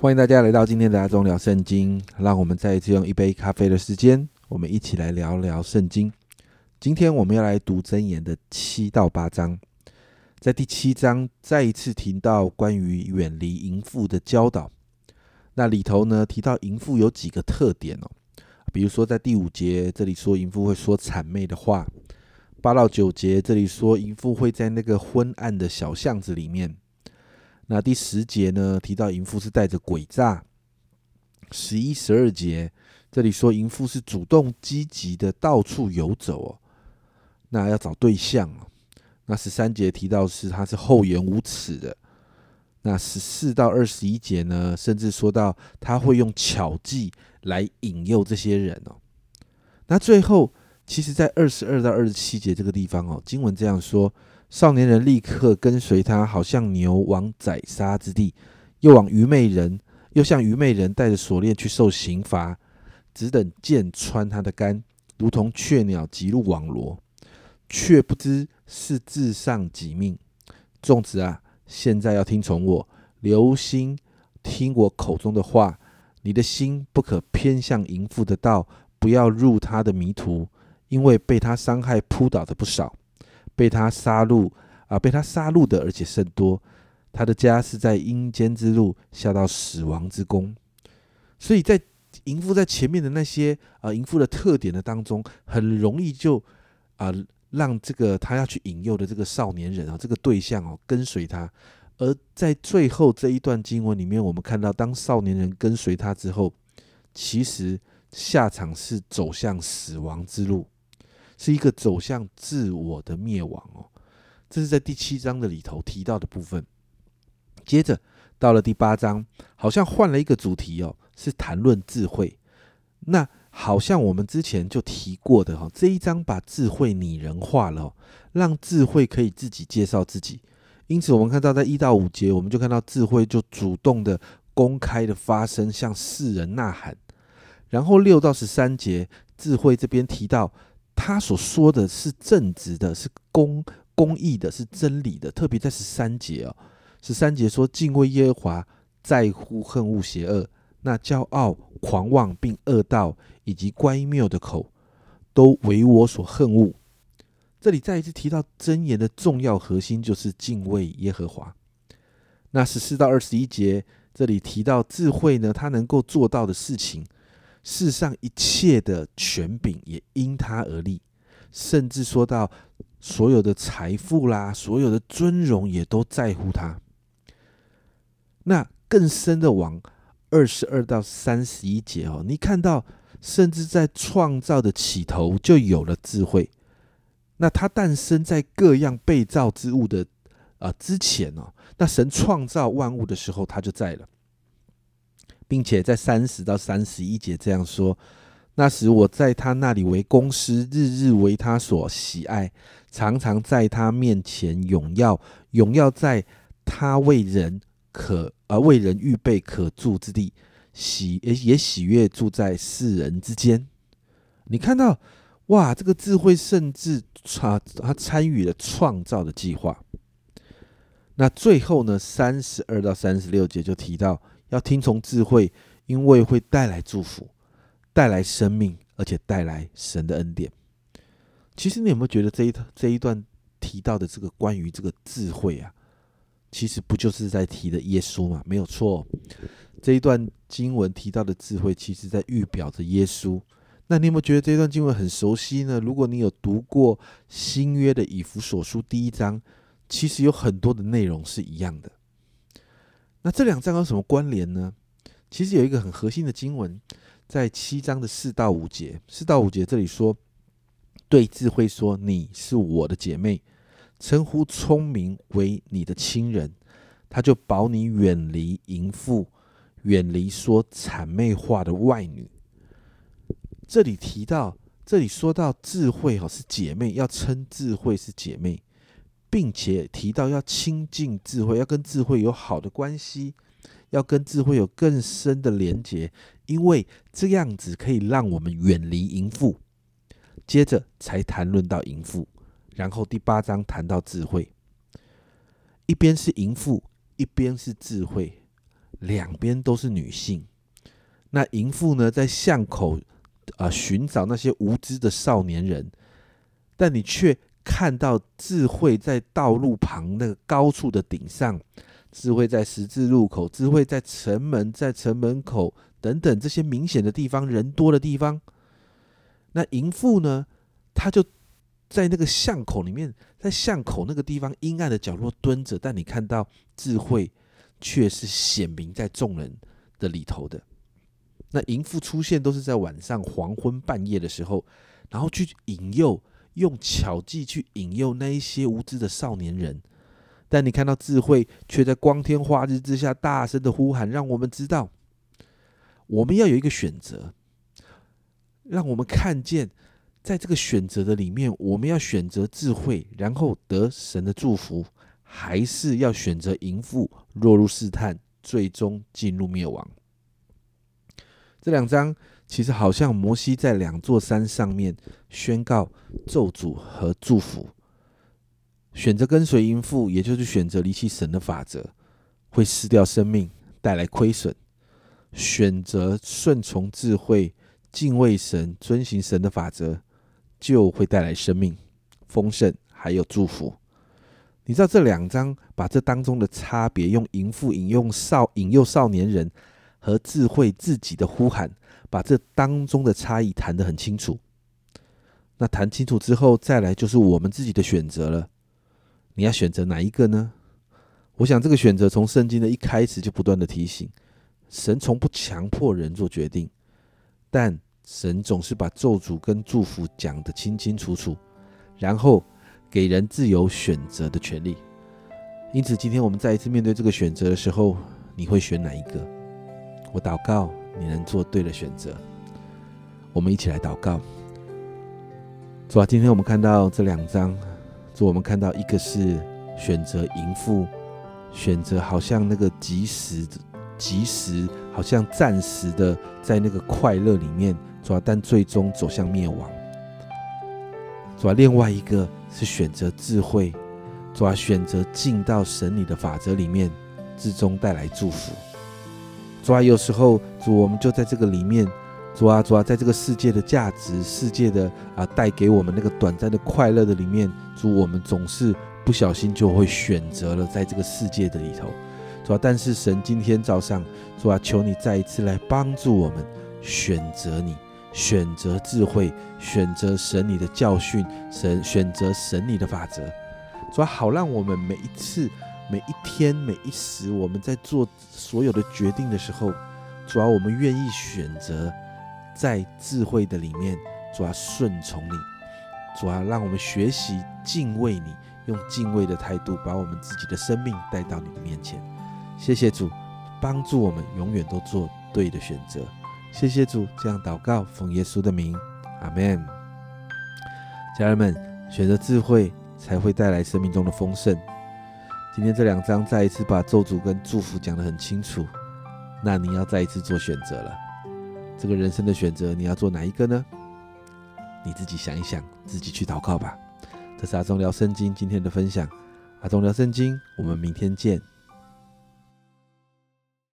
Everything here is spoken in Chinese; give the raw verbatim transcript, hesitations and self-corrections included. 欢迎大家来到今天的阿忠聊圣经，让我们再一次用一杯咖啡的时间，我们一起来聊聊圣经。今天我们要来读箴言的七到八章。在第七章再一次提到关于远离淫妇的教导，那里头呢提到淫妇有几个特点哦，比如说在第五节这里说淫妇会说谄媚的话，八到九节这里说淫妇会在那个昏暗的小巷子里面，那第十节呢提到淫妇是带着诡诈，十一十二节这里说淫妇是主动积极的到处游走哦，那要找对象哦。那十三节提到是他是厚颜无耻的，那十四到二十一节呢，甚至说到他会用巧计来引诱这些人哦。那最后，其实在二十二到二十七节这个地方哦，经文这样说：少年人立刻跟随他，好像牛往宰杀之地，又往愚昧人，又像愚昧人带着锁链去受刑罚，只等剑穿他的肝，如同雀鸟急入网罗，却不知是自丧己命。众子啊，现在要听从我，留心听我口中的话，你的心不可偏向淫妇的道，不要入他的迷途，因为被他伤害扑倒的不少，被他杀戮啊，被他杀戮的而且甚多，他的家是在阴间之路，下到死亡之宫。所以在淫妇在前面的那些啊、呃、淫妇的特点的当中，很容易就啊。呃让这个他要去引诱的这个少年人、哦、这个对象、哦、跟随他。而在最后这一段经文里面，我们看到当少年人跟随他之后，其实下场是走向死亡之路，是一个走向自我的灭亡、哦、这是在第七章的里头提到的部分。接着到了第八章，好像换了一个主题、哦、是谈论智慧。那好像我们之前就提过的、哦、这一章把智慧拟人化了、哦、让智慧可以自己介绍自己。因此我们看到在一到五节，我们就看到智慧就主动的公开的发声，向世人呐喊。然后六到十三节，智慧这边提到他所说的是正直的，是公公义的，是真理的。特别在十三节哦，十三节说敬畏耶和华，在乎恨恶邪恶，那骄傲狂妄并恶道以及乖谬的口，都为我所恨恶。这里再一次提到箴言的重要核心就是敬畏耶和华。那十四到二十一节这里提到智慧呢，他能够做到的事情，世上一切的权柄也因他而立，甚至说到所有的财富啦，所有的尊荣也都在乎他。那更深的往二十二到三十一节、哦、你看到甚至在创造的起头就有了智慧，那它诞生在各样被造之物的、呃、之前、哦、那神创造万物的时候它就在了，并且在三十到三十一节这样说：那时我在他那里为公师，日日为他所喜爱，常常在他面前踊跃，踊跃在他为人可而为人预备可住之地，喜也喜悦住在世人之间。你看到哇，这个智慧甚至他参与了创造的计划。那最后呢，三十二到三十六节就提到要听从智慧，因为会带来祝福，带来生命，而且带来神的恩典。其实你有没有觉得这 一, 这一段提到的这个关于这个智慧啊？其实不就是在提的耶稣嘛？没有错、哦，这一段经文提到的智慧，其实在预表着耶稣。那你有没有觉得这一段经文很熟悉呢？如果你有读过新约的以弗所书第一章，其实有很多的内容是一样的。那这两章有什么关联呢？其实有一个很核心的经文，在七章的四到五节。四到五节这里说：“对智慧说，你是我的姐妹。”称呼聪明为你的亲人，他就保你远离淫妇，远离说谄媚话的外女。这里提到，这里说到智慧是姐妹，要称智慧是姐妹，并且提到要亲近智慧，要跟智慧有好的关系，要跟智慧有更深的连结，因为这样子可以让我们远离淫妇。接着才谈论到淫妇。然后第八章谈到智慧，一边是淫妇，一边是智慧，两边都是女性。那淫妇呢，在巷口啊寻找那些无知的少年人，但你却看到智慧在道路旁那个高处的顶上，智慧在十字路口，智慧在城门，在城门口等等这些明显的地方，人多的地方。那淫妇呢，她就在那个巷口里面，在巷口那个地方阴暗的角落蹲着，但你看到智慧却是显明在众人的里头的。那淫妇出现都是在晚上黄昏半夜的时候，然后去引诱，用巧计去引诱那一些无知的少年人。但你看到智慧却在光天化日之下大声的呼喊，让我们知道我们要有一个选择，让我们看见在这个选择的里面，我们要选择智慧，然后得神的祝福，还是要选择淫妇，落入试探，最终进入灭亡。这两章其实好像摩西在两座山上面宣告咒诅和祝福。选择跟随淫妇，也就是选择离弃神的法则，会失掉生命，带来亏损；选择顺从智慧，敬畏神，遵行神的法则，就会带来生命、丰盛还有祝福。你知道这两章把这当中的差别，用淫妇引诱少引诱少年人和智慧自己的呼喊，把这当中的差异谈得很清楚。那谈清楚之后，再来就是我们自己的选择了。你要选择哪一个呢？我想这个选择从圣经的一开始就不断的提醒，神从不强迫人做决定，但神总是把咒诅跟祝福讲得清清楚楚，然后给人自由选择的权利。因此今天我们再一次面对这个选择的时候，你会选哪一个？我祷告你能做对的选择。我们一起来祷告。主啊，今天我们看到这两章，主，我们看到一个是选择淫妇，选择好像那个即时即时好像暂时的在那个快乐里面，主啊，但最终走向灭亡。主啊，另外一个是选择智慧，主啊，选择进到神你的法则里面，至终带来祝福。主啊，有时候主，我们就在这个里面，主啊主啊在这个世界的价值，世界的啊带给我们那个短暂的快乐的里面，主，我们总是不小心就会选择了在这个世界的里头。主啊，但是神今天早上，主啊，求你再一次来帮助我们选择你，选择智慧，选择神你的教训，神选择神你的法则。主啊，好让我们每一次每一天每一时，我们在做所有的决定的时候，主啊，我们愿意选择在智慧的里面，主啊，顺从你，主啊，让我们学习敬畏你，用敬畏的态度把我们自己的生命带到你的面前。谢谢主，帮助我们永远都做对的选择。谢谢主，这样祷告，奉耶稣的名，阿们。家人们，选择智慧才会带来生命中的丰盛。今天这两章再一次把咒诅跟祝福讲得很清楚，那你要再一次做选择了。这个人生的选择，你要做哪一个呢？你自己想一想，自己去祷告吧。这是阿忠聊圣经今天的分享，阿忠聊圣经，我们明天见。